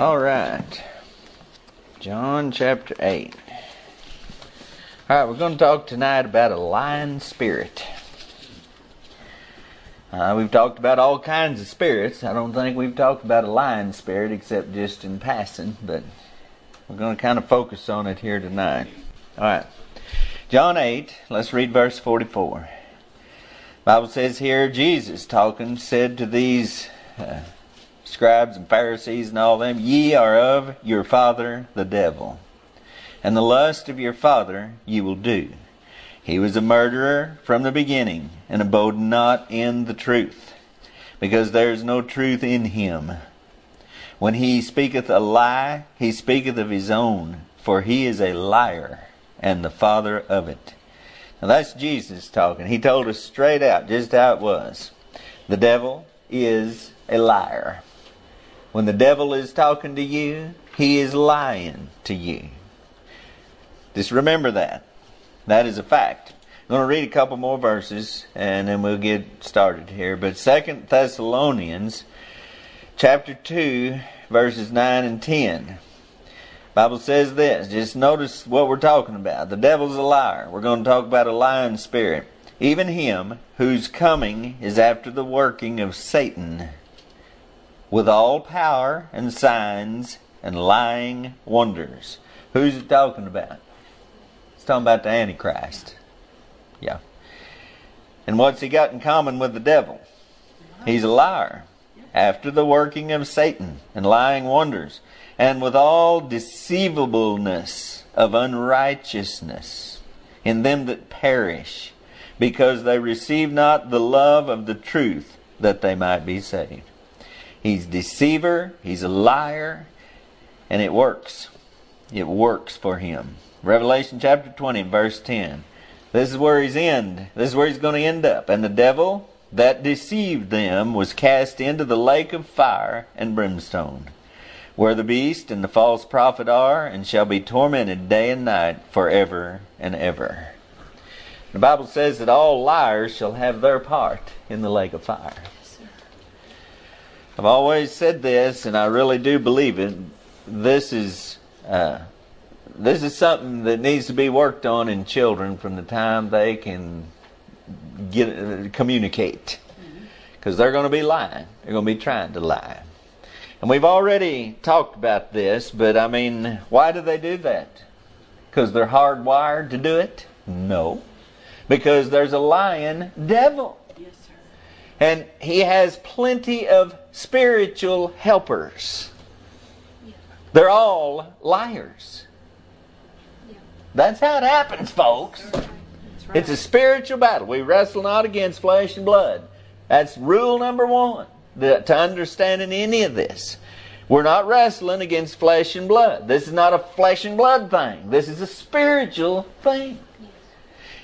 Alright, John chapter 8. Alright, we're going to talk tonight about a lying spirit. We've talked about all kinds of spirits. I don't think we've talked about a lying spirit except just in passing, but we're going to kind of focus on it here tonight. Alright, John 8, let's read verse 44. The Bible says here, Jesus talking said to these scribes and Pharisees and all them, "Ye are of your father the devil, and the lust of your father ye will do. He was a murderer from the beginning, and abode not in the truth, because there is no truth in him. When he speaketh a lie, he speaketh of his own, for he is a liar, and the father of it." Now that's Jesus talking. He told us straight out just how it was. The devil is a liar. When the devil is talking to you, he is lying to you. Just remember that. That is a fact. I'm going to read a couple more verses and then we'll get started here. But 2 Thessalonians chapter 2, verses 9 and 10. The Bible says this. Just notice what we're talking about. The devil's a liar. We're going to talk about a lying spirit. "Even him whose coming is after the working of Satan, with all power and signs and lying wonders." Who's it talking about? It's talking about the Antichrist. Yeah. And what's he got in common with the devil? He's a liar. "After the working of Satan and lying wonders, and with all deceivableness of unrighteousness in them that perish, because they receive not the love of the truth, that they might be saved." He's deceiver, he's a liar, and it works. It works for him. Revelation chapter 20, verse 10. This is where he's end. This is where he's going to end up. "And the devil that deceived them was cast into the lake of fire and brimstone, where the beast and the false prophet are, and shall be tormented day and night forever and ever." The Bible says that all liars shall have their part in the lake of fire. I've always said this, and I really do believe it. This is something that needs to be worked on in children from the time they can communicate, because they're going to be lying. They're going to be trying to lie. And we've already talked about this, but I mean, why do they do that? Because they're hardwired to do it? No. Because there's a lying devil. Yes, sir. And he has plenty of spiritual helpers. Yeah. They're all liars. Yeah. That's how it happens, folks. That's right. That's right. It's a spiritual battle. We wrestle not against flesh and blood. That's rule number one to understanding any of this. We're not wrestling against flesh and blood. This is not a flesh and blood thing. This is a spiritual thing.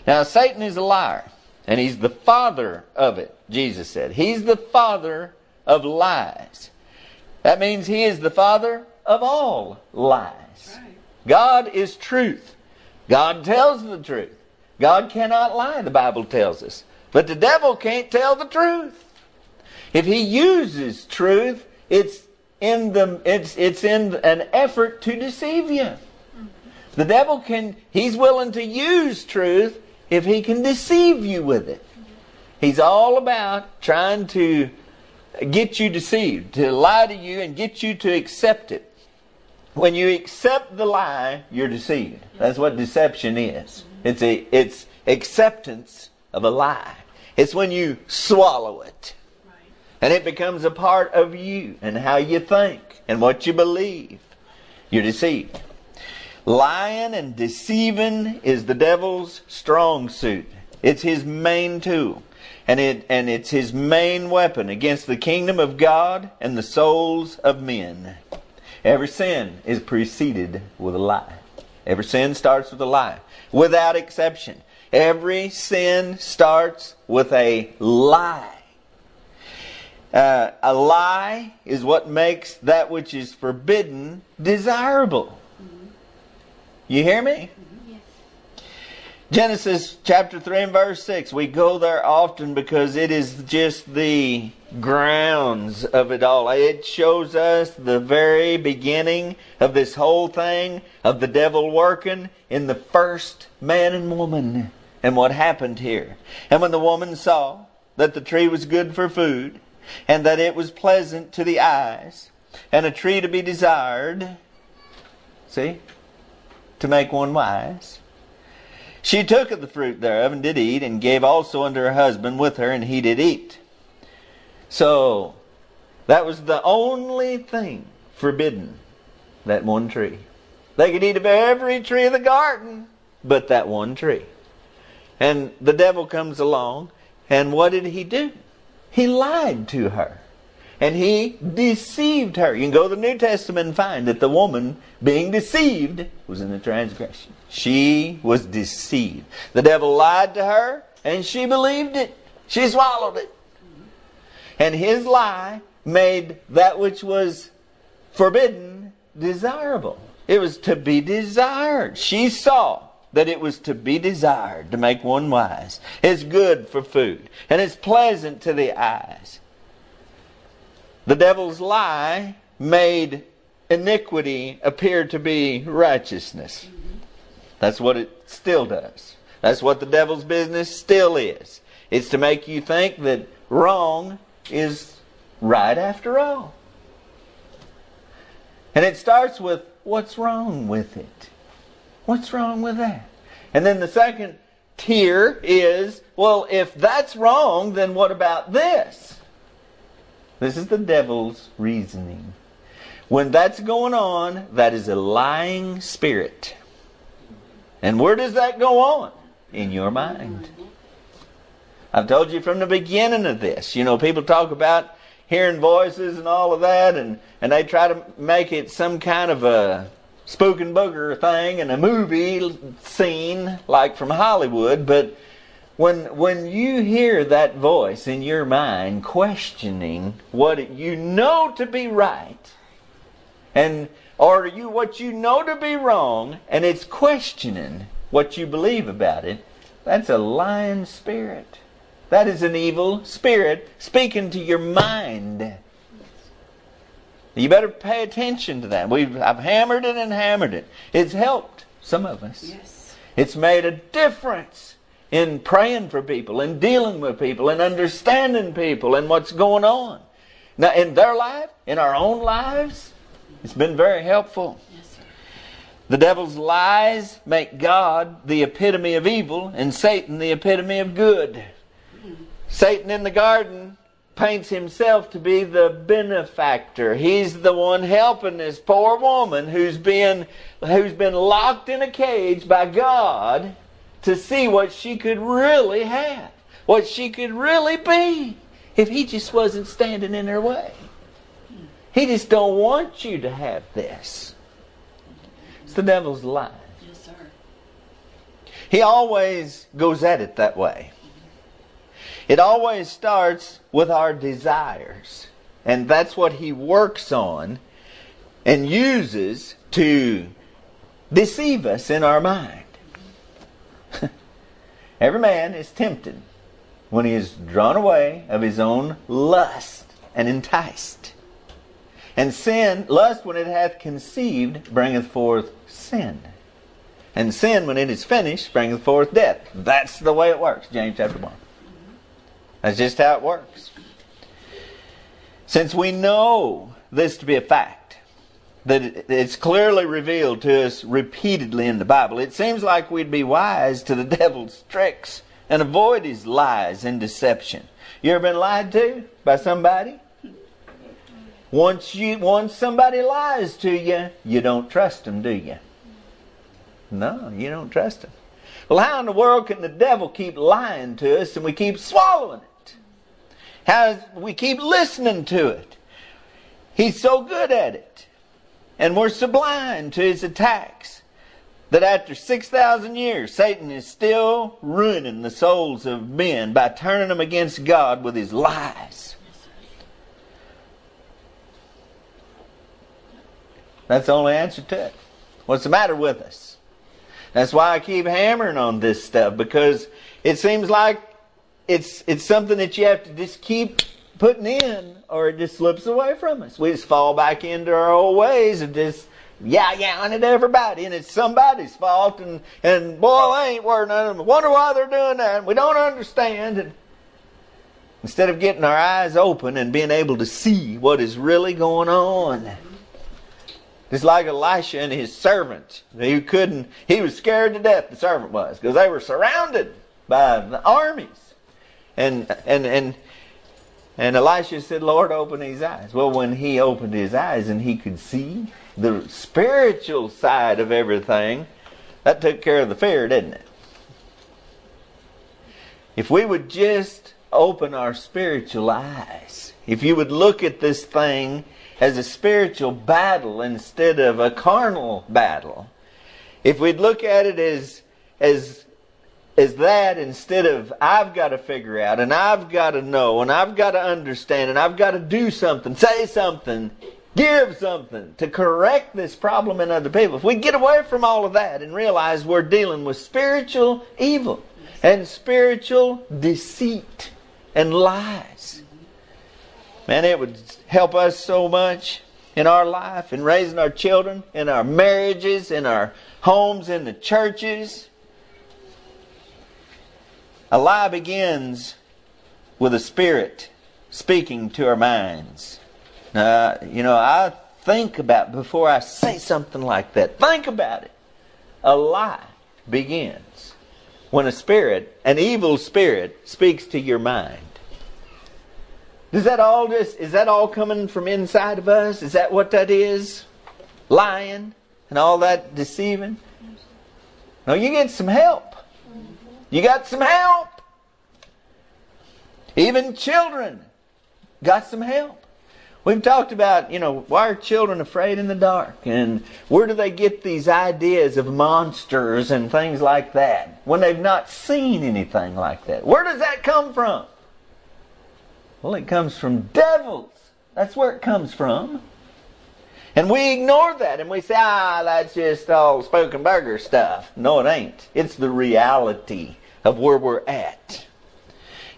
Now, Satan is a liar, and he's the father of it, Jesus said. He's the father of lies. That means he is the father of all lies. Right. God is truth. God tells the truth. God cannot lie, the Bible tells us. But the devil can't tell the truth. If he uses truth, it's in an effort to deceive you. Mm-hmm. The devil he's willing to use truth if he can deceive you with it. He's all about trying to get you deceived, to lie to you and get you to accept it. When you accept the lie, you're deceived. That's what deception is. It's acceptance of a lie. It's when you swallow it. And it becomes a part of you and how you think and what you believe. You're deceived. Lying and deceiving is the devil's strong suit. It's his main tool. And it's his main weapon against the kingdom of God and the souls of men. Every sin is preceded with a lie. Every sin starts with a lie. Without exception. Every sin starts with a lie. A lie is what makes that which is forbidden desirable. You hear me? Yes. Genesis chapter 3 and verse 6. We go there often because it is just the grounds of it all. It shows us the very beginning of this whole thing, of the devil working in the first man and woman and what happened here. And when the woman saw that the tree was good for food, and that it was pleasant to the eyes, and a tree to be desired, see, to make one wise, she took of the fruit thereof and did eat, and gave also unto her husband with her, and he did eat. So that was the only thing forbidden, that one tree. They could eat of every tree of the garden, but that one tree. And the devil comes along, and what did he do? He lied to her. And he deceived her. You can go to the New Testament and find that the woman being deceived was in the transgression. She was deceived. The devil lied to her and she believed it. She swallowed it. And his lie made that which was forbidden desirable. It was to be desired. She saw that it was to be desired to make one wise. It's good for food. And it's pleasant to the eyes. The devil's lie made iniquity appear to be righteousness. That's what it still does. That's what the devil's business still is. It's to make you think that wrong is right after all. And it starts with, what's wrong with it? What's wrong with that? And then the second tier is, well, if that's wrong, then what about this? This is the devil's reasoning. When that's going on, that is a lying spirit. And where does that go on? In your mind. I've told you from the beginning of this. You know, people talk about hearing voices and all of that, and they try to make it some kind of a spook and booger thing and a movie scene like from Hollywood. But when you hear that voice in your mind questioning what you know to be right, and or you what you know to be wrong, and it's questioning what you believe about it, that's a lying spirit. That is an evil spirit speaking to your mind. You better pay attention to that. I've hammered it and hammered it. It's helped some of us. Yes. It's made a difference in praying for people and dealing with people and understanding people and what's going on. Now, in their life, in our own lives, it's been very helpful. Yes, sir. The devil's lies make God the epitome of evil and Satan the epitome of good. Satan in the garden paints himself to be the benefactor. He's the one helping this poor woman who's been locked in a cage by God to see what she could really have, what she could really be, if he just wasn't standing in her way. He just don't want you to have this. It's the devil's lie. Yes, sir. He always goes at it that way. It always starts with our desires. And that's what he works on and uses to deceive us in our mind. Every man is tempted when he is drawn away of his own lust and enticed. And sin, lust when it hath conceived, bringeth forth sin. And sin when it is finished, bringeth forth death. That's the way it works, James chapter 1. That's just how it works. Since we know this to be a fact, that it's clearly revealed to us repeatedly in the Bible, it seems like we'd be wise to the devil's tricks and avoid his lies and deception. You ever been lied to by somebody? Once somebody lies to you, you don't trust them, do you? No, you don't trust them. Well, how in the world can the devil keep lying to us and we keep swallowing it? How we keep listening to it. He's so good at it. And we're so blind to his attacks that after 6,000 years, Satan is still ruining the souls of men by turning them against God with his lies. That's the only answer to it. What's the matter with us? That's why I keep hammering on this stuff, because it seems like it's something that you have to just keep putting in, or it just slips away from us. We just fall back into our old ways of just yowing at everybody, and it's somebody's fault, and boy, they ain't worth nothing. Wonder why they're doing that, and we don't understand. And instead of getting our eyes open and being able to see what is really going on. Just like Elisha and his servant. He was scared to death, the servant was, because they were surrounded by the armies. And Elisha said, Lord, open his eyes. Well, when he opened his eyes and he could see the spiritual side of everything, that took care of the fear, didn't it? If we would just open our spiritual eyes, if you would look at this thing as a spiritual battle instead of a carnal battle, if we'd look at it as that instead of I've got to figure out and I've got to know and I've got to understand and I've got to do something, say something, give something to correct this problem in other people. If we get away from all of that and realize we're dealing with spiritual evil and spiritual deceit and lies, man, it would help us so much in our life, in raising our children, in our marriages, in our homes, in the churches. A lie begins with a spirit speaking to our minds. I think about before I say something like that. Think about it. A lie begins when a spirit, an evil spirit, speaks to your mind. Is that all coming from inside of us? Is that what that is? Lying and all that deceiving? No, you get some help. You got some help. Even children got some help. We've talked about, why are children afraid in the dark? And where do they get these ideas of monsters and things like that when they've not seen anything like that? Where does that come from? Well, it comes from devils. That's where it comes from. And we ignore that and we say, that's just all spook and burger stuff. No, it ain't. It's the reality of where we're at.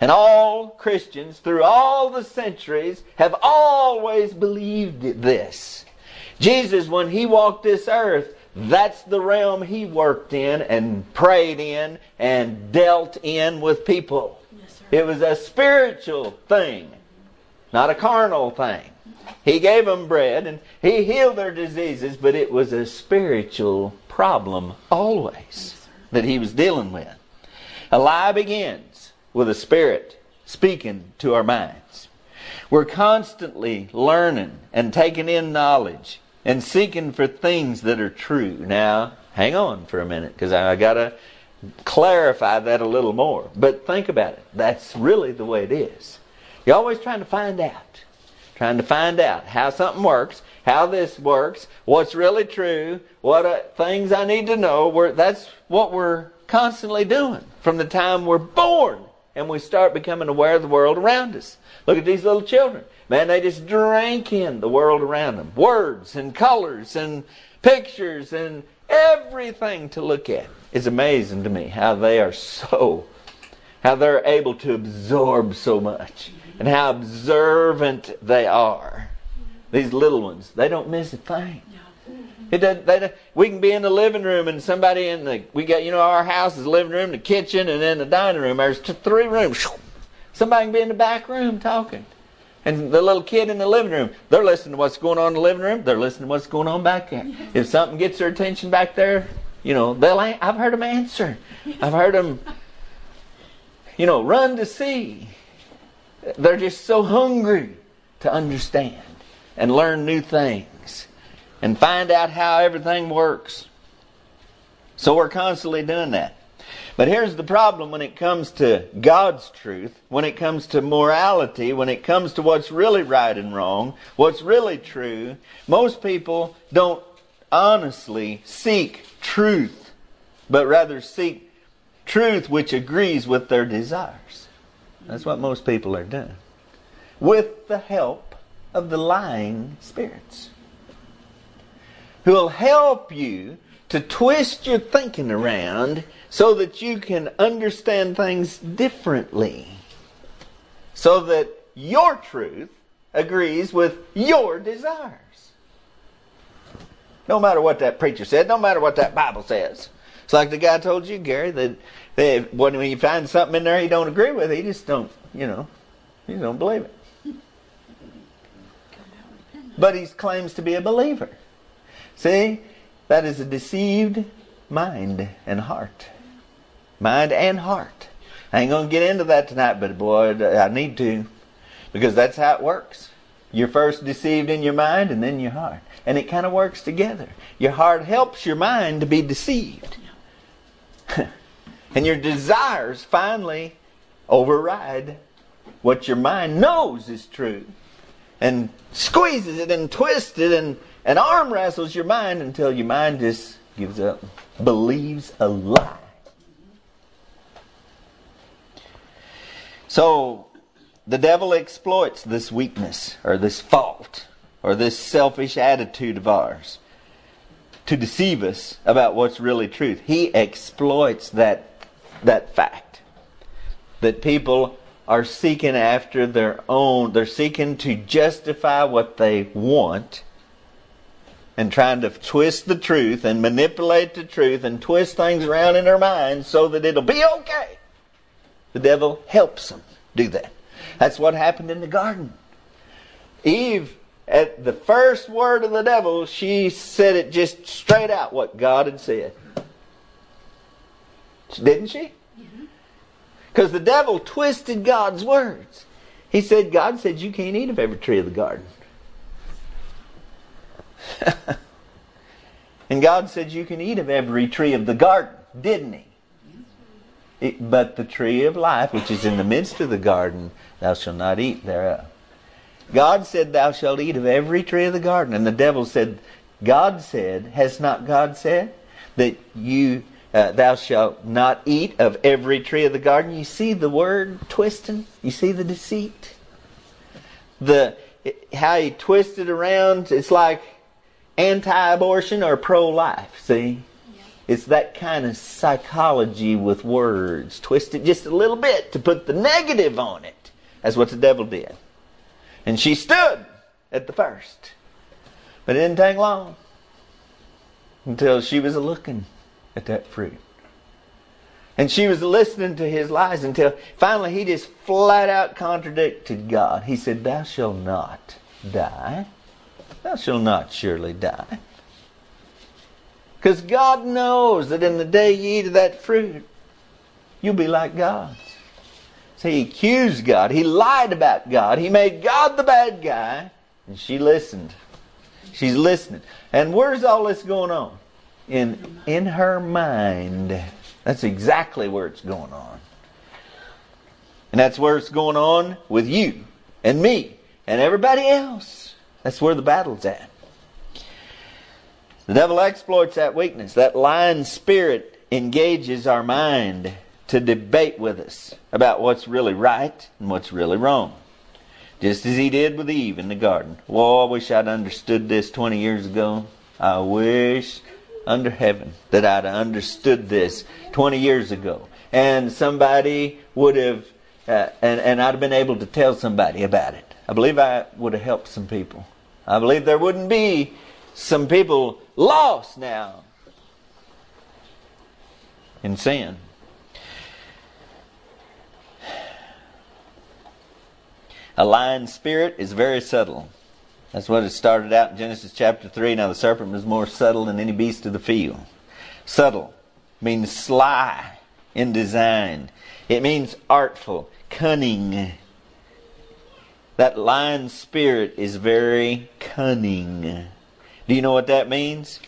And all Christians through all the centuries have always believed this. Jesus, when he walked this earth, that's the realm he worked in and prayed in and dealt in with people. It was a spiritual thing, not a carnal thing. He gave them bread and he healed their diseases, but it was a spiritual problem always that he was dealing with. A lie begins with a spirit speaking to our minds. We're constantly learning and taking in knowledge and seeking for things that are true. Now, hang on for a minute, because I got to clarify that a little more. But think about it. That's really the way it is. You're always trying to find out. Trying to find out how something works, how this works, what's really true, what things I need to know. That's what we're constantly doing from the time we're born and we start becoming aware of the world around us. Look at these little children. Man, they just drank in the world around them. Words and colors and pictures and everything to look at. It's amazing to me how they're able to absorb so much and how observant they are. These little ones, they don't miss a thing. We can be in the living room and somebody our house is the living room, the kitchen, and then the dining room. There's three rooms. Somebody can be in the back room talking. And the little kid in the living room, they're listening to what's going on in the living room. They're listening to what's going on back there. If something gets their attention back there, I've heard them answer. I've heard them, run to see. They're just so hungry to understand and learn new things and find out how everything works. So we're constantly doing that. But here's the problem when it comes to God's truth, when it comes to morality, when it comes to what's really right and wrong, what's really true. Most people don't honestly seek truth, but rather seek truth which agrees with their desires. That's what most people are doing. With the help of the lying spirits, who will help you to twist your thinking around so that you can understand things differently, so that your truth agrees with your desires. No matter what that preacher said, no matter what that Bible says. It's like the guy told you, Gary, that when you find something in there you don't agree with, you just don't, you don't believe it. But he claims to be a believer. See, that is a deceived mind and heart. Mind and heart. I ain't going to get into that tonight, but boy, I need to. Because that's how it works. You're first deceived in your mind and then your heart. And it kind of works together. Your heart helps your mind to be deceived. And your desires finally override what your mind knows is true. And squeezes it and twists it and arm wrestles your mind until your mind just gives up. Believes a lie. So, the devil exploits this weakness or this fault or this selfish attitude of ours to deceive us about what's really truth. He exploits that fact that people are seeking after their own. They're seeking to justify what they want and trying to twist the truth and manipulate the truth and twist things around in their minds so that it'll be okay. The devil helps them do that. That's what happened in the garden. Eve, at the first word of the devil, she said it just straight out what God had said. Didn't she? Because the devil twisted God's words. He said, God said you can't eat of every tree of the garden. And God said you can eat of every tree of the garden, didn't he? But the tree of life, which is in the midst of the garden, thou shalt not eat thereof. God said, thou shalt eat of every tree of the garden. And the devil said, God said, has not God said that thou shalt not eat of every tree of the garden? You see the word twisting? You see the deceit? How he twisted around, it's like anti-abortion or pro-life, see? It's that kind of psychology with words. Twist it just a little bit to put the negative on it. That's what the devil did. And she stood at the first. But it didn't take long until she was looking at that fruit. And she was listening to his lies until finally he just flat out contradicted God. He said, thou shalt not die. Thou shalt not surely die. Because God knows that in the day you eat of that fruit, you'll be like God. So he accused God. He lied about God. He made God the bad guy. And she listened. She's listening. And where's all this going on? In her mind. That's exactly where it's going on. And that's where it's going on with you and me and everybody else. That's where the battle's at. The devil exploits that weakness. That lying spirit engages our mind to debate with us about what's really right and what's really wrong. Just as he did with Eve in the garden. Whoa, I wish I'd understood this 20 years ago. I wish under heaven that I'd understood this 20 years ago. And somebody would have, and I'd have been able to tell somebody about it. I believe I would have helped some people. I believe there wouldn't be some people lost now in sin. A lying spirit is very subtle. That's what it started out in Genesis chapter 3. Now the serpent was more subtle than any beast of the field. Subtle means sly in design. It means artful, cunning. That lying spirit is very cunning. Do you know what that means?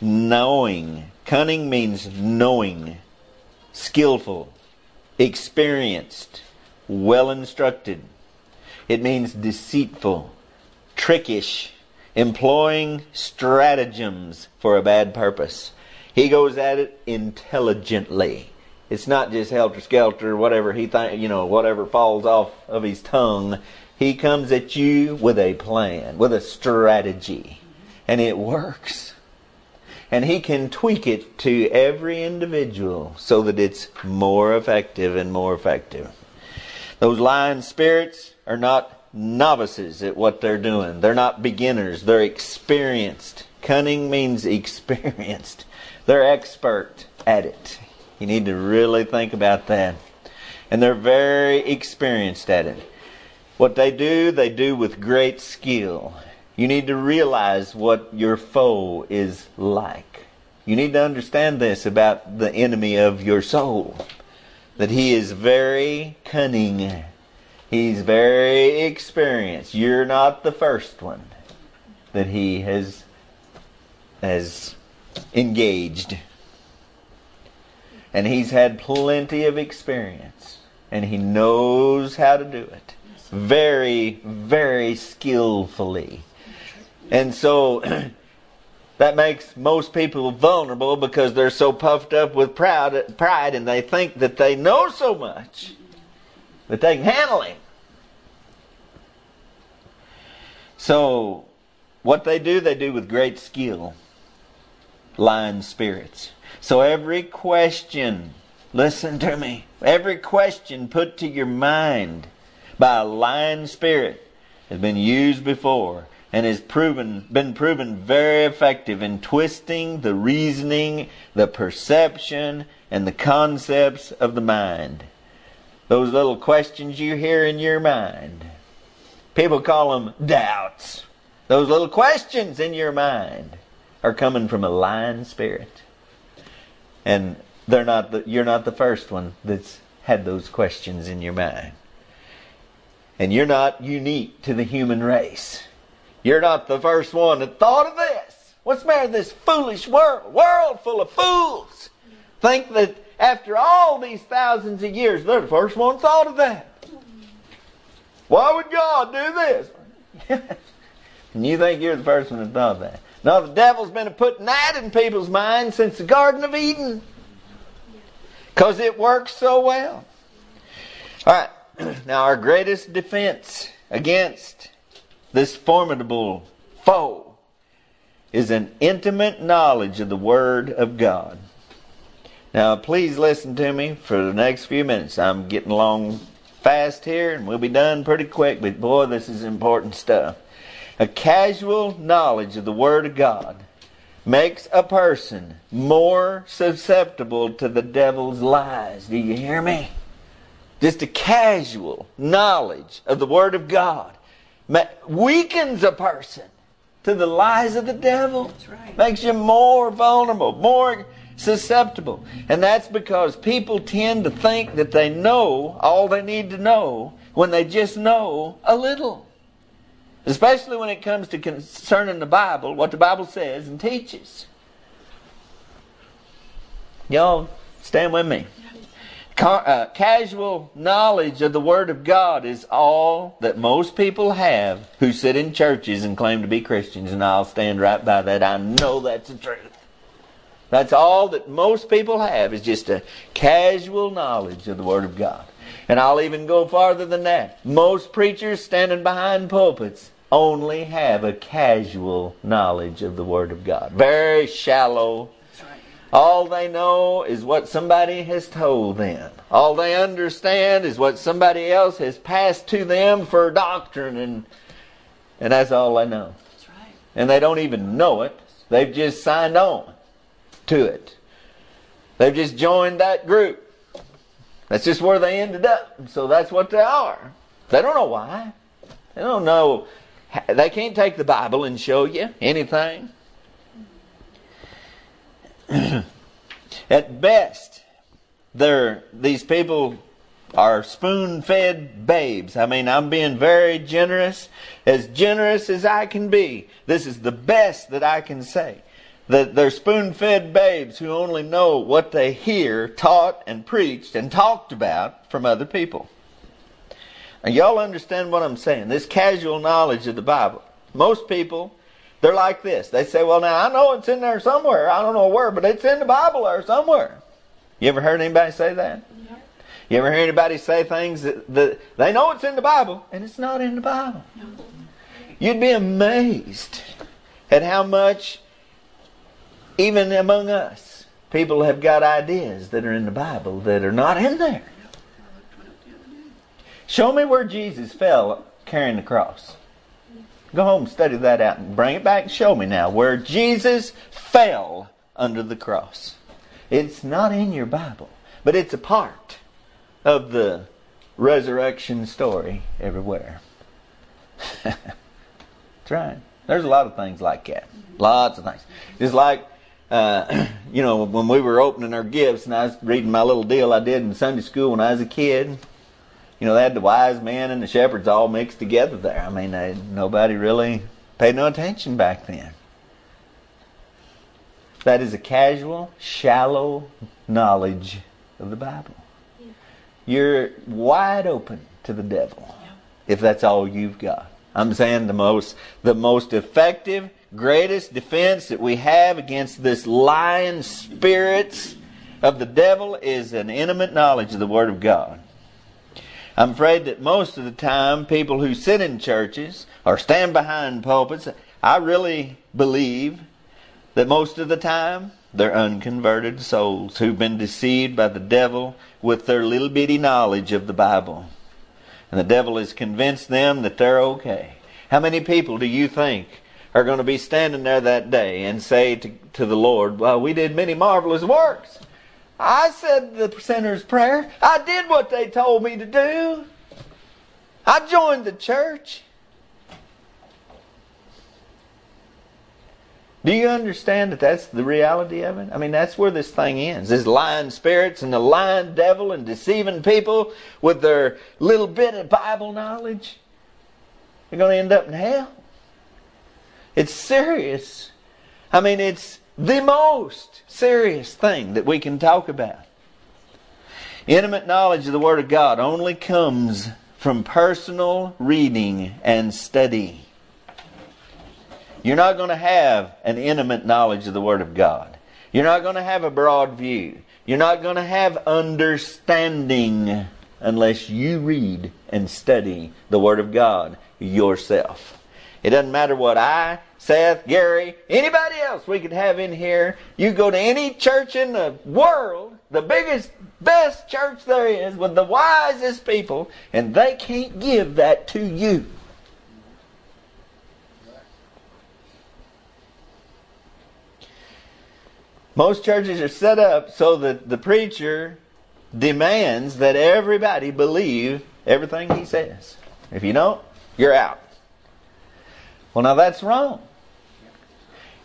Knowing. Cunning means knowing. Skillful. Experienced. Well instructed. It means deceitful. Trickish. Employing stratagems for a bad purpose. He goes at it intelligently. It's not just helter-skelter, whatever he thinks, whatever falls off of his tongue. He comes at you with a plan, with a strategy. And it works. and he can tweak it to every individual so that it's more effective and more effective. Those lying spirits are not novices at what they're doing. They're not beginners. They're experienced. Cunning means experienced. They're expert at it. You need to really think about that. And they're very experienced at it. What they do with great skill. You need to realize what your foe is like. You need to understand this about the enemy of your soul. That he is very cunning. He's very experienced. You're not the first one that he has engaged. And he's had plenty of experience. And he knows how to do it. Very, very skillfully. And so that makes most people vulnerable because they're so puffed up with pride and they think that they know so much that they can handle him. So what they do with great skill. Lying spirits. So every question, listen to me, every question put to your mind by a lying spirit has been used before and has been proven very effective in twisting the reasoning, the perception, and the concepts of the mind. Those little questions you hear in your mind. People call them doubts. Those little questions in your mind are coming from a lying spirit. And you're not the first one that's had those questions in your mind. And you're not unique to the human race. You're not the first one that thought of this. What's the matter with this foolish world? World full of fools. Think that after all these thousands of years, they're the first one thought of that. Why would God do this? And you think you're the first one that thought of that. No, the devil's been putting that in people's minds since the Garden of Eden. Because it works so well. Alright, now our greatest defense against this formidable foe is an intimate knowledge of the Word of God. Now please listen to me for the next few minutes. I'm getting along fast here and we'll be done pretty quick, but boy, this is important stuff. A casual knowledge of the Word of God makes a person more susceptible to the devil's lies. Do you hear me? Just a casual knowledge of the Word of God weakens a person to the lies of the devil. That's right. Makes you more vulnerable, more susceptible. And that's because people tend to think that they know all they need to know when they just know a little. Especially when it comes to concerning the Bible, what the Bible says and teaches. Y'all stand with me. Casual knowledge of the Word of God is all that most people have who sit in churches and claim to be Christians, and I'll stand right by that. I know that's the truth. That's all that most people have is just a casual knowledge of the Word of God. And I'll even go farther than that. Most preachers standing behind pulpits only have a casual knowledge of the Word of God. Very shallow. All they know is what somebody has told them. All they understand is what somebody else has passed to them for doctrine. And that's all they know. And they don't even know it. They've just signed on to it. They've just joined that group. That's just where they ended up. So that's what they are. They don't know why. They don't know. They can't take the Bible and show you anything. At best, these people are spoon-fed babes. I mean, I'm being very generous as I can be. This is the best that I can say. That they're spoon-fed babes who only know what they hear, taught, and preached, and talked about from other people. And y'all understand what I'm saying. This casual knowledge of the Bible. Most people, they're like this. They say, well, now, I know it's in there somewhere. I don't know where, but it's in the Bible or somewhere. You ever heard anybody say that? Yeah. You ever hear anybody say things that they know it's in the Bible, and it's not in the Bible? No. You'd be amazed at how much Even among us, people have got ideas that are in the Bible that are not in there. Show me where Jesus fell carrying the cross. Go home, study that out, and bring it back and show me now where Jesus fell under the cross. It's not in your Bible, but it's a part of the resurrection story everywhere. That's right. There's a lot of things like that. Lots of things. It's like, when we were opening our gifts, and I was reading my little deal I did in Sunday school when I was a kid. They had the wise men and the shepherds all mixed together there. Nobody really paid no attention back then. That is a casual, shallow knowledge of the Bible. You're wide open to the devil if that's all you've got. I'm saying the most effective, greatest defense that we have against this lying spirits of the devil is an intimate knowledge of the Word of God. I'm afraid that most of the time people who sit in churches or stand behind pulpits, I really believe that most of the time they're unconverted souls who've been deceived by the devil with their little bitty knowledge of the Bible. And the devil has convinced them that they're okay. How many people do you think are going to be standing there that day and say to the Lord, well, we did many marvelous works. I said the sinner's prayer. I did what they told me to do. I joined the church. Do you understand that that's the reality of it? That's where this thing ends. This lying spirits and the lying devil and deceiving people with their little bit of Bible knowledge. They're going to end up in hell. It's serious. It's the most serious thing that we can talk about. Intimate knowledge of the Word of God only comes from personal reading and study. You're not going to have an intimate knowledge of the Word of God. You're not going to have a broad view. You're not going to have understanding unless you read and study the Word of God yourself. It doesn't matter what I, Seth, Gary, anybody else we could have in here. You go to any church in the world, the biggest, best church there is, with the wisest people, and they can't give that to you. Most churches are set up so that the preacher demands that everybody believe everything he says. If you don't, you're out. Well, now that's wrong.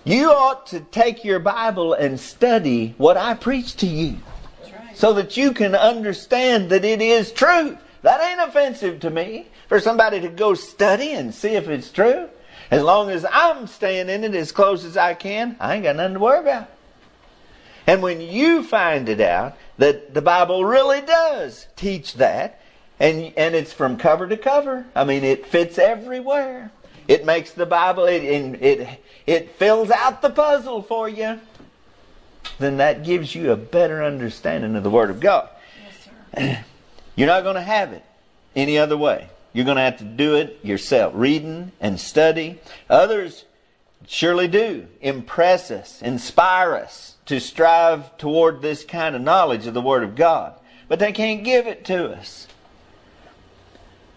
You ought to take your Bible and study what I preach to you. That's right. So that you can understand that it is true. That ain't offensive to me for somebody to go study and see if it's true. As long as I'm staying in it as close as I can, I ain't got nothing to worry about. And when you find it out that the Bible really does teach that, and it's from cover to cover. It fits everywhere. It makes the Bible, it fills out the puzzle for you. Then that gives you a better understanding of the Word of God. Yes, sir. You're not going to have it any other way. You're going to have to do it yourself. Reading and study. Others surely do impress us, inspire us to strive toward this kind of knowledge of the Word of God. But they can't give it to us.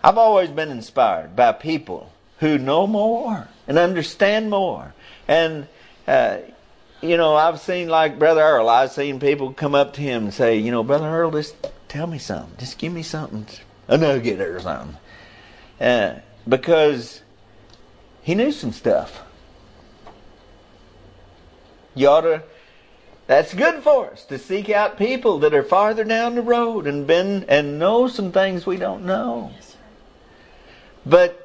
I've always been inspired by people who know more and understand more. And, I've seen, like Brother Earl, I've seen people come up to him and say, Brother Earl, just tell me something. Just give me something, a nugget or something. Because he knew some stuff. That's good for us to seek out people that are farther down the road and know some things we don't know. Yes, sir. But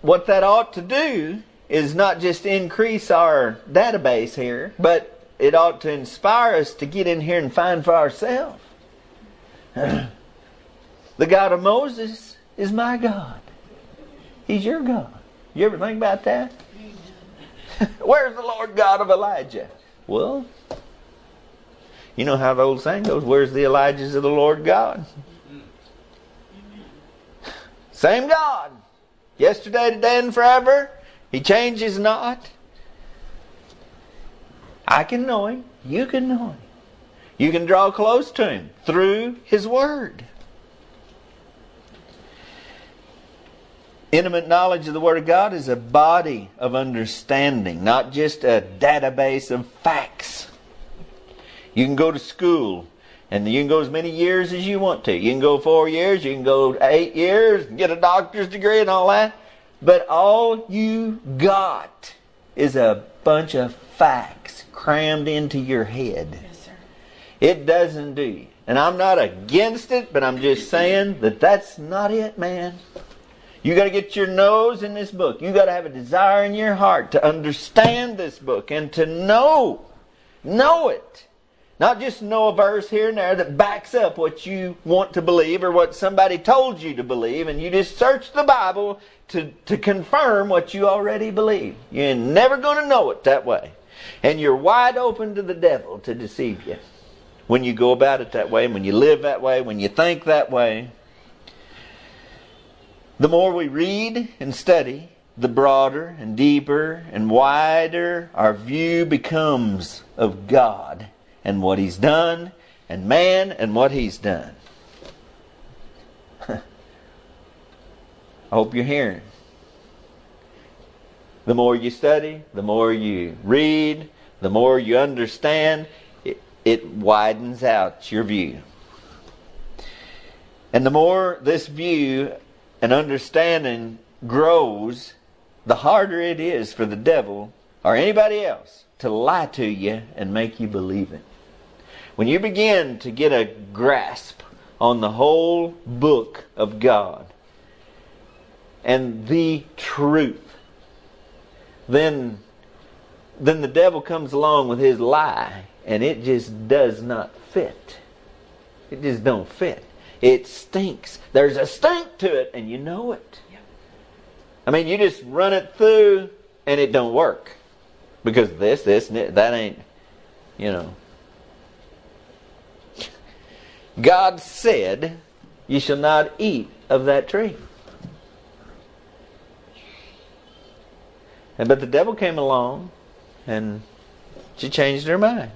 what that ought to do is not just increase our database here, but it ought to inspire us to get in here and find for ourselves. The God of Moses is my God. He's your God. You ever think about that? Where's the Lord God of Elijah? Well, you know how the old saying goes, where's the Elijahs of the Lord God? Same God. Yesterday, today, and forever. He changes not. I can know Him. You can know Him. You can draw close to Him through His Word. Intimate knowledge of the Word of God is a body of understanding, not just a database of facts. You can go to school, and you can go as many years as you want to. You can go 4 years, you can go 8 years, and get a doctor's degree and all that. But all you got is a bunch of facts crammed into your head. Yes, sir. It doesn't do you. And I'm not against it, but I'm just saying that that's not it, man. You got to get your nose in this book. You got to have a desire in your heart to understand this book and to know it. Not just know a verse here and there that backs up what you want to believe or what somebody told you to believe, and you just search the Bible to confirm what you already believe. You're never going to know it that way. And you're wide open to the devil to deceive you when you go about it that way, when you live that way, when you think that way. The more we read and study, the broader and deeper and wider our view becomes of God and what He's done and man and what He's done. I hope you're hearing. The more you study, the more you read, the more you understand, it widens out your view. And the more this view and understanding grows, the harder it is for the devil or anybody else to lie to you and make you believe it. When you begin to get a grasp on the whole book of God and the truth, then the devil comes along with his lie, and it just does not fit. It just don't fit. It stinks. There's a stink to it, and you know it. I mean, you just run it through, and it don't work. Because this, that ain't, God said, you shall not eat of that tree. But the devil came along, and she changed her mind.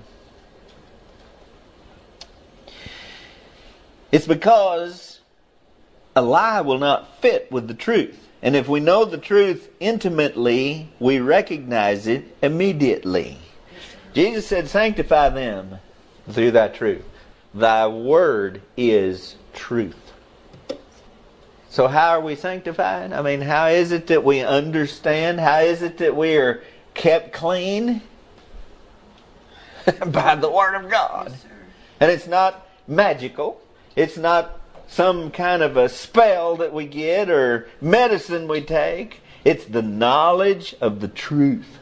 It's because a lie will not fit with the truth. And if we know the truth intimately, we recognize it immediately. Jesus said, sanctify them through thy truth. Thy word is truth. So how are we sanctified? I mean, how is it that we understand? How is it that we are kept clean? By the Word of God. Yes, sir. And it's not magical. It's not some kind of a spell that we get or medicine we take. It's the knowledge of the truth.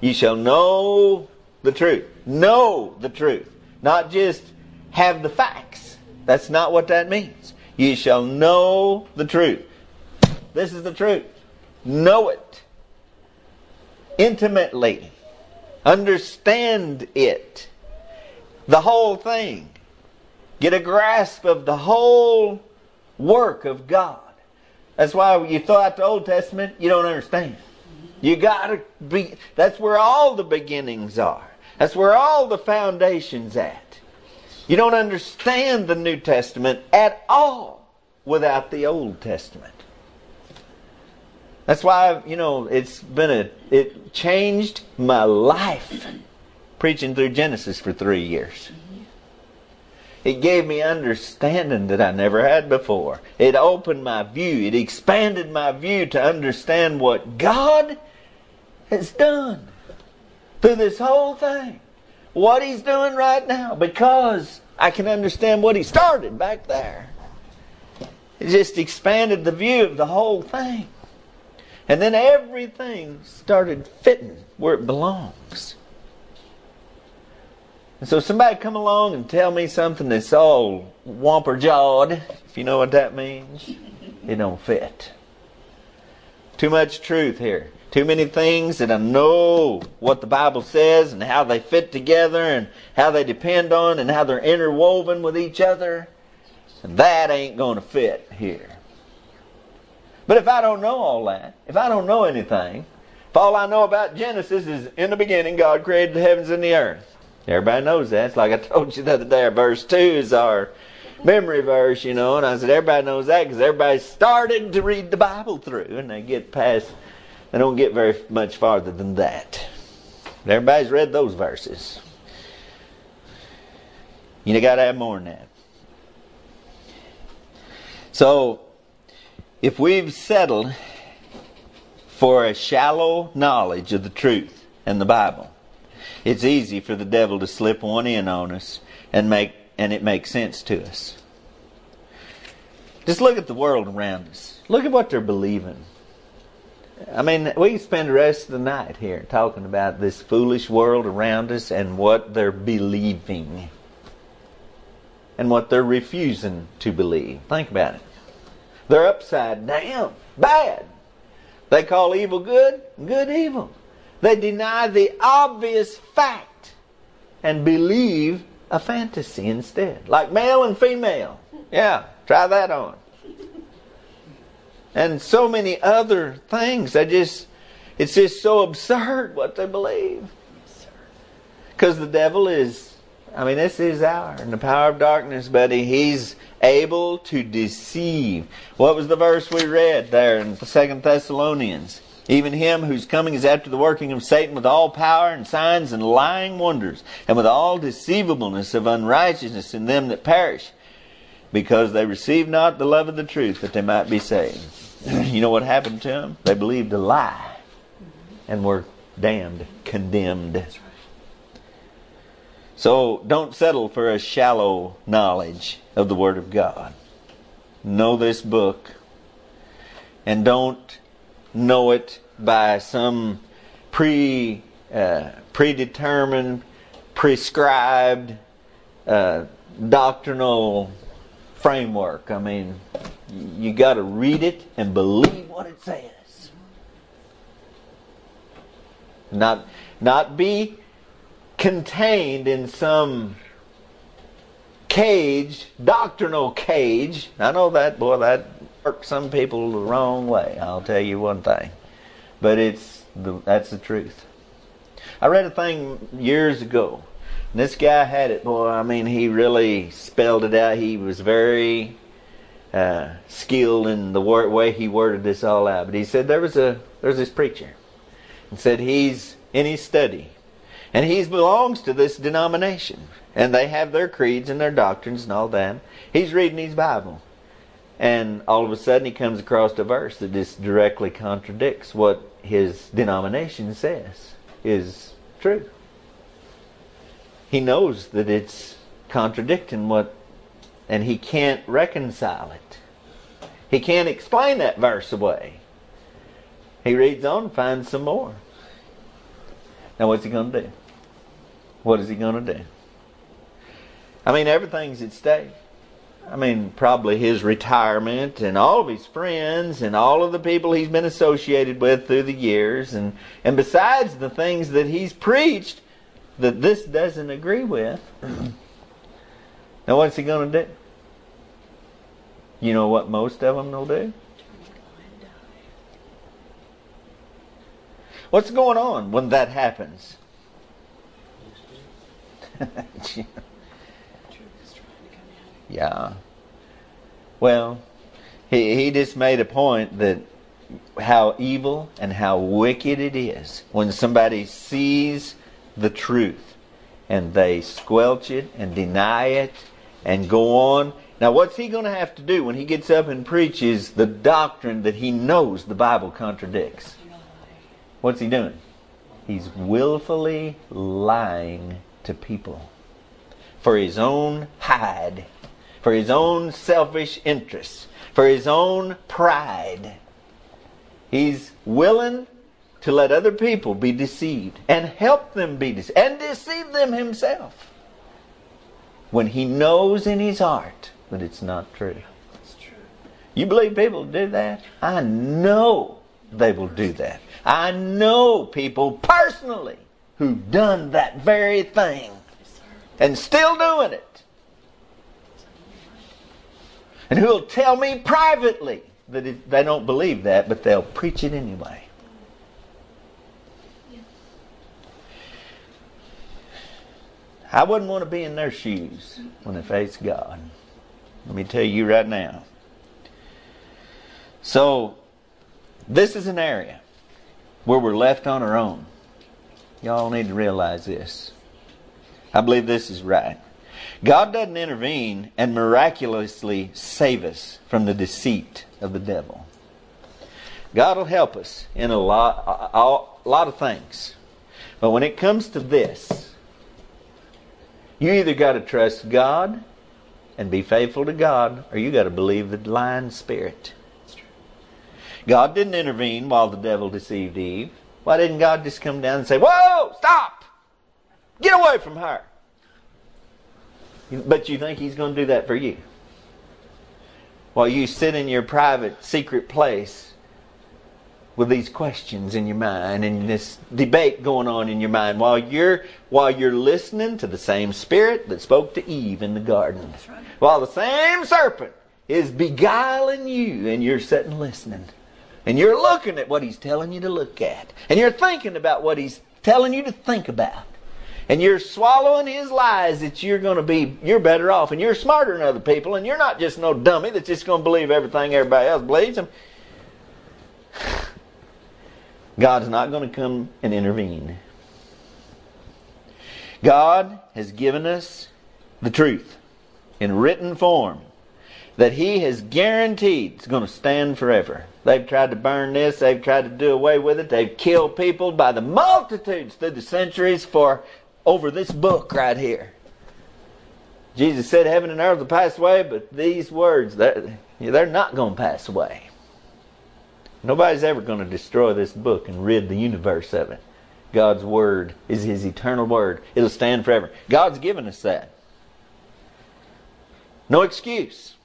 You shall know the truth. Know the truth. Not just have the facts. That's not what that means. You shall know the truth. This is the truth. Know it. Intimately. Understand it. The whole thing. Get a grasp of the whole work of God. That's why when you throw out the Old Testament, you don't understand. You gotta be. That's where all the beginnings are. That's where all the foundations at. You don't understand the New Testament at all without the Old Testament. That's why it changed my life preaching through Genesis for 3 years. It gave me understanding that I never had before. It opened my view. It expanded my view to understand what God has done through this whole thing. What He's doing right now. Because I can understand what He started back there. It just expanded the view of the whole thing. And then everything started fitting where it belongs. And so somebody come along and tell me something that's all whomper-jawed, if you know what that means. It don't fit. Too much truth here. Too many things that I know what the Bible says and how they fit together and how they depend on and how they're interwoven with each other. And that ain't going to fit here. But if I don't know all that, if I don't know anything, If all I know about Genesis is in the beginning God created the heavens and the earth. Everybody knows that. It's like I told you the other day, verse 2 is our memory verse, you know. And I said everybody knows that because everybody started to read the Bible through. And they get past, they don't get very much farther than that. But everybody's read those verses. You got to have more than that. So, if we've settled for a shallow knowledge of the truth and the Bible, it's easy for the devil to slip one in on us and it makes sense to us. Just look at the world around us. Look at what they're believing. I mean, we can spend the rest of the night here talking about this foolish world around us and what they're believing and what they're refusing to believe. Think about it. They're upside down. Bad. They call evil good, good evil. They deny the obvious fact and believe a fantasy instead. Like male and female. Yeah, try that on. And so many other things. It's just so absurd what they believe. Because the devil is, I mean, this is our, in the power of darkness, buddy. He's able to deceive. What was the verse we read there in 2 Thessalonians? Even him whose coming is after the working of Satan with all power and signs and lying wonders, and with all deceivableness of unrighteousness in them that perish, because they received not the love of the truth that they might be saved. You know what happened to them? They believed a lie and were damned, condemned. So don't settle for a shallow knowledge of the Word of God. Know this book. And don't know it by some predetermined, prescribed doctrinal framework. I mean, you got to read it and believe what it says. Not be contained in some cage, doctrinal cage. I know that, boy, that works some people the wrong way. I'll tell you one thing. But that's the truth. I read a thing years ago. And this guy had it, boy. I mean, he really spelled it out. He was very skilled in the way he worded this all out. But he said there's this preacher, and said he's in his study, and he belongs to this denomination, and they have their creeds and their doctrines and all that. He's reading his Bible, and all of a sudden he comes across a verse that just directly contradicts what his denomination says is true. He knows that it's contradicting what, and he can't reconcile it. He can't explain that verse away. He reads on and finds some more. Now what's he going to do? What is he going to do? I mean, everything's at stake. I mean, probably his retirement and all of his friends and all of the people he's been associated with through the years. And besides the things that he's preached that this doesn't agree with. Now what's he going to do? You know what most of them will do? What's going on when that happens? Yeah. Well, he just made a point that how evil and how wicked it is when somebody sees the truth and they squelch it and deny it and go on. Now what's he going to have to do when he gets up and preaches the doctrine that he knows the Bible contradicts? What's he doing? He's willfully lying to people for his own hide, for his own selfish interests, for his own pride. He's willing to let other people be deceived and help them be deceived and deceive them himself when he knows in his heart that it's not true. It's true. You believe people do that? I know they will do that. I know people personally who've done that very thing and still doing it. And who'll tell me privately that they don't believe that, but they'll preach it anyway. I wouldn't want to be in their shoes when they face God. Let me tell you right now. So, this is an area where we're left on our own. Y'all need to realize this. I believe this is right. God doesn't intervene and miraculously save us from the deceit of the devil. God will help us in a lot of things. But when it comes to this, you either got to trust God and be faithful to God, or you got to believe the lying spirit. God didn't intervene while the devil deceived Eve. Why didn't God just come down and say, "Whoa, stop! Get away from her"? But you think He's going to do that for you? While you sit in your private, secret place with these questions in your mind and this debate going on in your mind while you're listening to the same spirit that spoke to Eve in the garden. That's right. While the same serpent is beguiling you and you're sitting listening. And you're looking at what he's telling you to look at. And you're thinking about what he's telling you to think about. And you're swallowing his lies that you're better off and you're smarter than other people and you're not just no dummy that's just going to believe everything everybody else believes. God's not going to come and intervene. God has given us the truth in written form that He has guaranteed is going to stand forever. They've tried to burn this. They've tried to do away with it. They've killed people by the multitudes through the centuries for over this book right here. Jesus said heaven and earth will pass away, but these words, they're not going to pass away. Nobody's ever going to destroy this book and rid the universe of it. God's Word is His eternal Word. It'll stand forever. God's given us that. No excuse.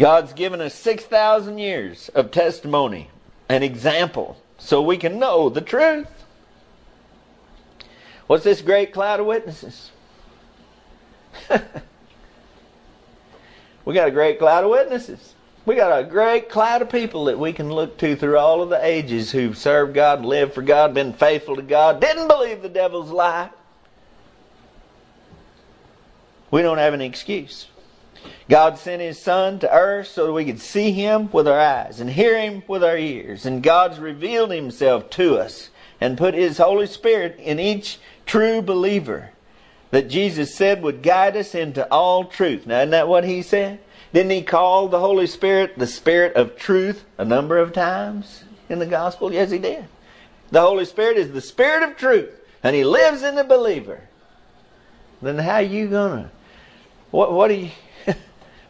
God's given us 6,000 years of testimony and example so we can know the truth. What's this great cloud of witnesses? We got a great cloud of witnesses. We got a great cloud of people that we can look to through all of the ages who've served God, lived for God, been faithful to God, didn't believe the devil's lie. We don't have an excuse. God sent His Son to earth so that we could see Him with our eyes and hear Him with our ears. And God's revealed Himself to us and put His Holy Spirit in each true believer that Jesus said would guide us into all truth. Now, isn't that what He said? Didn't He call the Holy Spirit the Spirit of truth a number of times in the Gospel? Yes, He did. The Holy Spirit is the Spirit of truth, and He lives in the believer. Then how are you going to...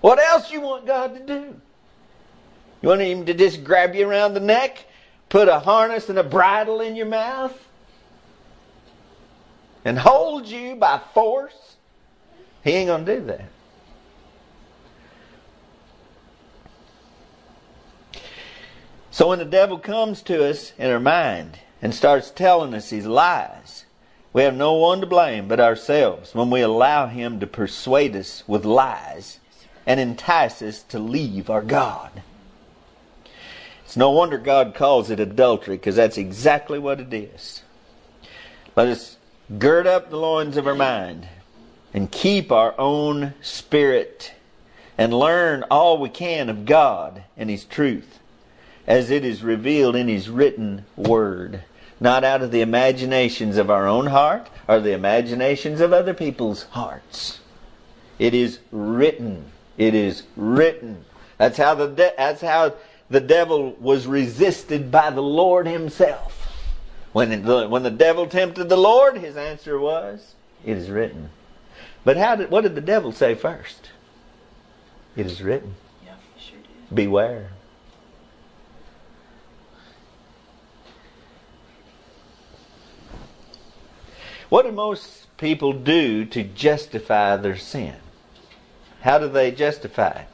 What else you want God to do? You want Him to just grab you around the neck, put a harness and a bridle in your mouth, and hold you by force? He ain't going to do that. So when the devil comes to us in our mind and starts telling us these lies, we have no one to blame but ourselves when we allow him to persuade us with lies and entice us to leave our God. It's no wonder God calls it adultery, because that's exactly what it is. Let us gird up the loins of our mind and keep our own spirit and learn all we can of God and His truth as it is revealed in His written Word, not out of the imaginations of our own heart or the imaginations of other people's hearts. It is written. It is written. That's how the devil was resisted by the Lord Himself. When the devil tempted the Lord, His answer was, "It is written." But what did the devil say first? It is written. Yeah, he sure did. Beware. What do most people do to justify their sin? How do they justify it?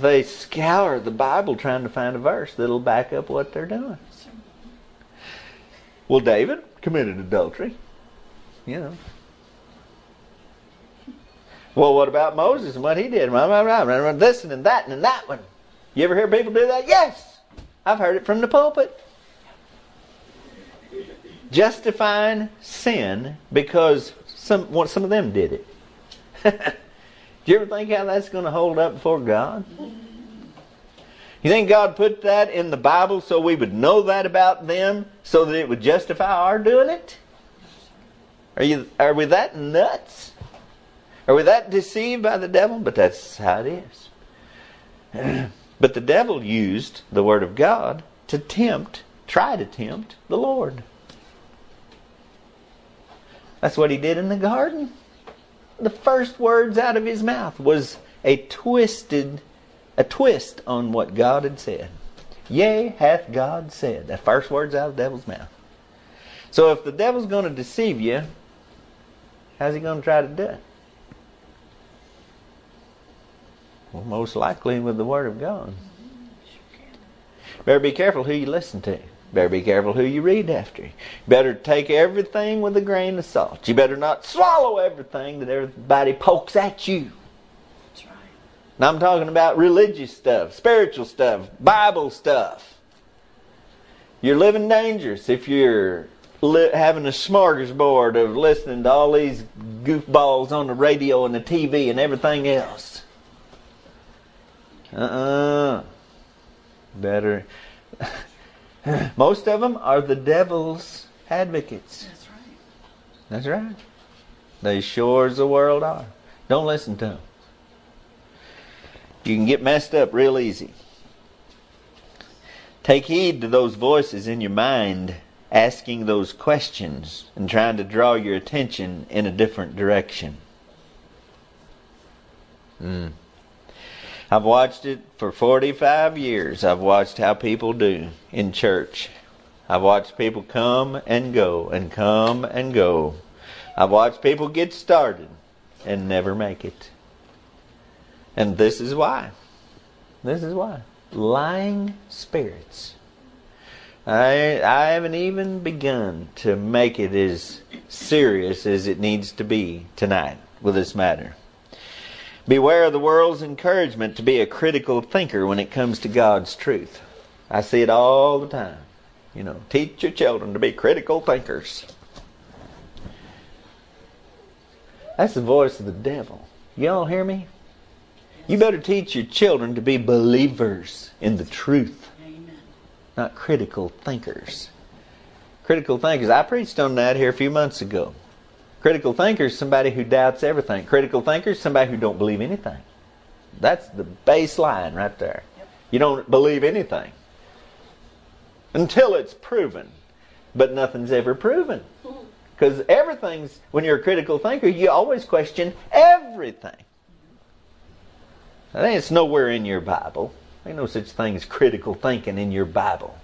They scour the Bible trying to find a verse that'll back up what they're doing. Well, David committed adultery. You know. Well, what about Moses and what he did? This and that and that one. You ever hear people do that? Yes! I've heard it from the pulpit. Justifying sin because Some of them did it. Do you ever think how that's going to hold up before God? You think God put that in the Bible so we would know that about them, so that it would justify our doing it? Are we that nuts? Are we that deceived by the devil? But that's how it is. But the devil used the Word of God to try to tempt the Lord. That's what he did in the garden. The first words out of his mouth was a twist on what God had said. Yea, hath God said. The first words out of the devil's mouth. So if the devil's going to deceive you, how's he going to try to do it? Well, most likely with the Word of God. Better be careful who you listen to. Better be careful who you read after. Better take everything with a grain of salt. You better not swallow everything that everybody pokes at you. That's right. And I'm talking about religious stuff, spiritual stuff, Bible stuff. You're living dangerous if you're having a smorgasbord of listening to all these goofballs on the radio and the TV and everything else. Better... Most of them are the devil's advocates. That's right. That's right. They sure as the world are. Don't listen to them. You can get messed up real easy. Take heed to those voices in your mind asking those questions and trying to draw your attention in a different direction. I've watched it for 45 years. I've watched how people do in church. I've watched people come and go and come and go. I've watched people get started and never make it. And this is why. This is why. Lying spirits. I haven't even begun to make it as serious as it needs to be tonight with this matter. Beware of the world's encouragement to be a critical thinker when it comes to God's truth. I see it all the time. You know, teach your children to be critical thinkers. That's the voice of the devil. Y'all hear me? You better teach your children to be believers in the truth. Amen. Not critical thinkers. Critical thinkers. I preached on that here a few months ago. Critical thinker is somebody who doubts everything. Critical thinker is somebody who don't believe anything. That's the baseline right there. Yep. You don't believe anything until it's proven. But nothing's ever proven. Because everything's, when you're a critical thinker, you always question everything. I think it's nowhere in your Bible. Ain't no such thing as critical thinking in your Bible.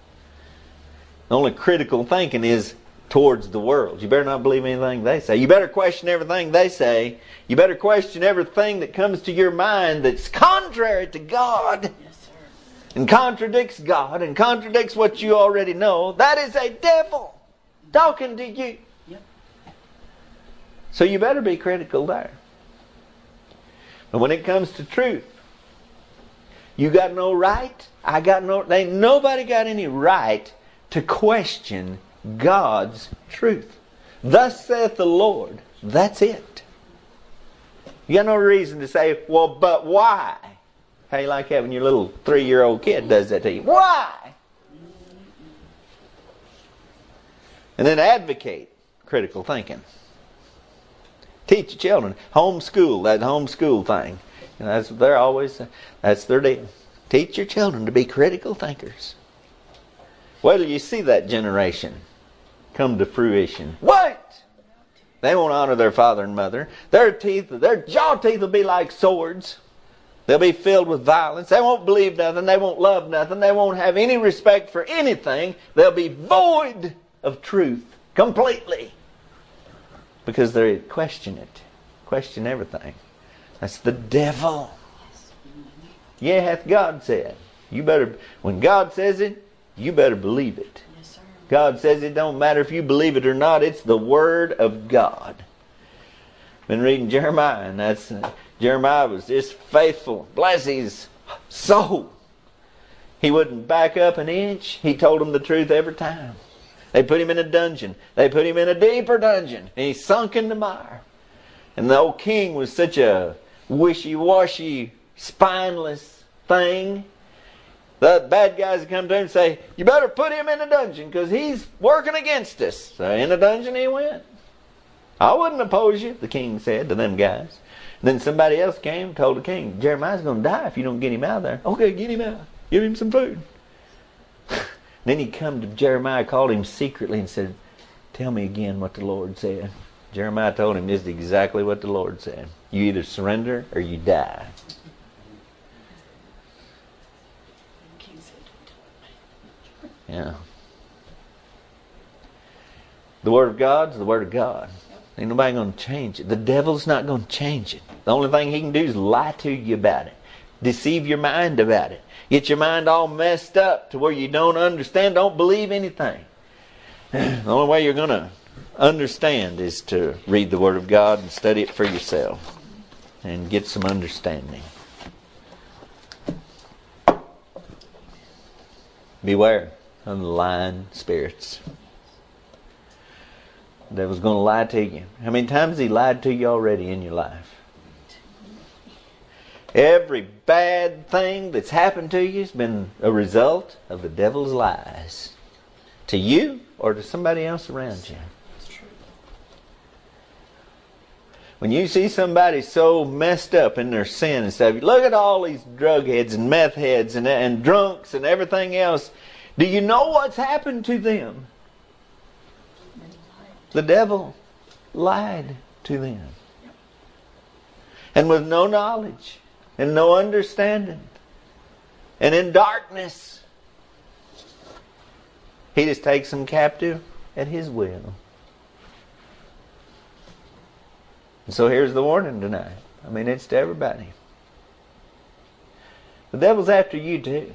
The only critical thinking is towards the world. You better not believe anything they say. You better question everything they say. You better question everything that comes to your mind that's contrary to God. Yes, sir. And contradicts God and contradicts what you already know. That is a devil talking to you. Yep. So you better be critical there. But when it comes to truth, you got no right. I got no... Ain't nobody got any right to question God's truth. Thus saith the Lord. That's it. You got no reason to say, well, but why? How you like having your little 3-year-old kid does that to you? Why? And then advocate critical thinking. Teach your children. Homeschool, that homeschool thing. You know, that's their deal. Teach your children to be critical thinkers. Wait till you see that generation come to fruition. What? They won't honor their father and mother. Their jaw teeth will be like swords. They'll be filled with violence. They won't believe nothing. They won't love nothing. They won't have any respect for anything. They'll be void of truth completely. Because they question it. Question everything. That's the devil. Yea, hath God said. You better, when God says it, you better believe it. Yes, sir. God says it don't matter if you believe it or not. It's the Word of God. Been reading Jeremiah, and that's Jeremiah was just faithful. Bless his soul. He wouldn't back up an inch. He told them the truth every time. They put him in a dungeon. They put him in a deeper dungeon. And he sunk in the mire. And the old king was such a wishy-washy, spineless thing. The bad guys would come to him and say, you better put him in a dungeon because he's working against us. So in a dungeon he went. I wouldn't oppose you, the king said to them guys. And then somebody else came and told the king, Jeremiah's going to die if you don't get him out of there. Okay, get him out. Give him some food. Then he come to Jeremiah, called him secretly and said, tell me again what the Lord said. Jeremiah told him, this is exactly what the Lord said. You either surrender or you die. Yeah. The Word of God's the Word of God. Ain't nobody going to change it. The devil's not going to change it. The only thing he can do is lie to you about it. Deceive your mind about it. Get your mind all messed up to where you don't understand, don't believe anything. The only way you're going to understand is to read the Word of God and study it for yourself and get some understanding. Beware of the lying spirits. The devil's going to lie to you. How many times has he lied to you already in your life? Every bad thing that's happened to you has been a result of the devil's lies. To you or to somebody else around you. That's true. When you see somebody so messed up in their sin and stuff, look at all these drug heads and meth heads and drunks and everything else. Do you know what's happened to them? The devil lied to them. And with no knowledge. And no understanding. And in darkness. He just takes them captive at his will. And so here's the warning tonight. I mean, it's to everybody. The devil's after you too.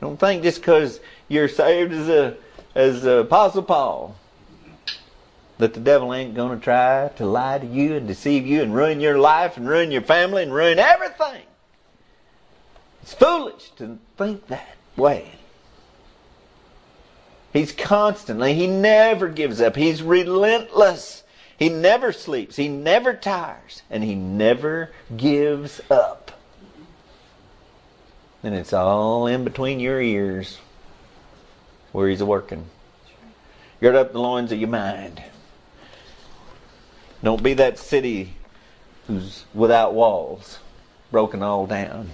Don't think just because you're saved as Apostle Paul that the devil ain't going to try to lie to you and deceive you and ruin your life and ruin your family and ruin everything. It's foolish to think that way. He's constantly, he never gives up. He's relentless. He never sleeps. He never tires. And he never gives up. And it's all in between your ears where he's working. Gird up the loins of your mind. Don't be that city who's without walls, broken all down,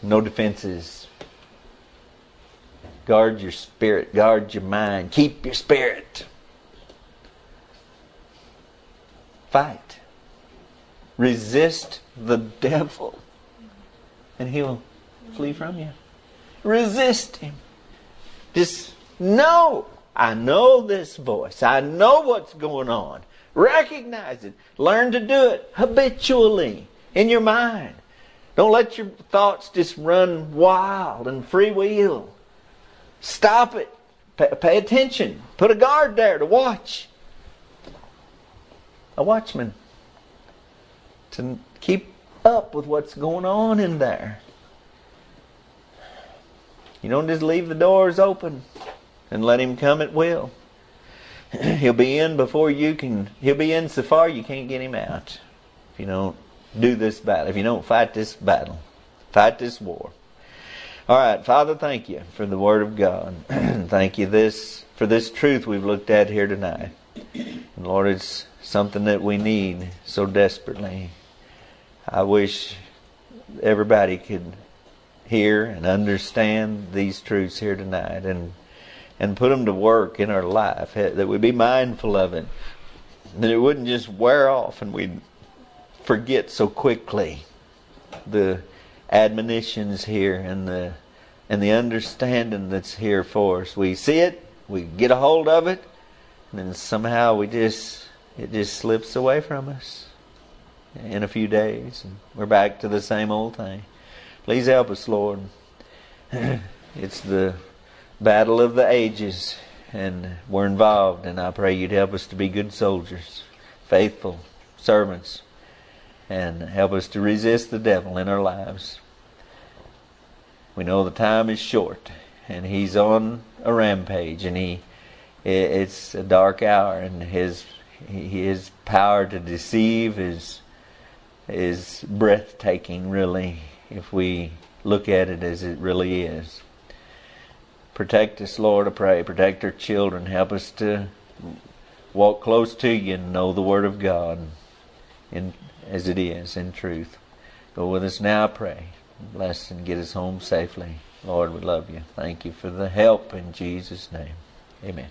no defenses. Guard your spirit, guard your mind, keep your spirit. Fight. Resist the devil, and he'll flee from you. Resist him. Just know, I know this voice. I know what's going on. Recognize it. Learn to do it habitually in your mind. Don't let your thoughts just run wild and freewheel. Stop it. Pay attention. Put a guard there to watch. A watchman. To keep up with what's going on in there. You don't just leave the doors open and let him come at will. He'll be in before you can. He'll be in so far you can't get him out. If you don't do this battle. If you don't fight this battle. Fight this war. Alright, Father, thank you for the Word of God. Thank you for this truth we've looked at here tonight. And Lord, it's something that we need so desperately. I wish everybody could hear and understand these truths here tonight. And put them to work in our life, that we'd be mindful of it, that it wouldn't just wear off and we'd forget so quickly the admonitions here and the understanding that's here for us. We see it, we get a hold of it, and then somehow it just slips away from us in a few days, and we're back to the same old thing. Please help us, Lord. It's the battle of the ages, and we're involved, and I pray you'd help us to be good soldiers, faithful servants, and help us to resist the devil in our lives. We know the time is short, and he's on a rampage, and it's a dark hour, and his His power to deceive is breathtaking, really, if we look at it as it really is. Protect us, Lord, I pray. Protect our children. Help us to walk close to you and know the Word of God as it is, in truth. Go with us now, I pray. Bless and get us home safely. Lord, we love you. Thank you for the help in Jesus' name. Amen.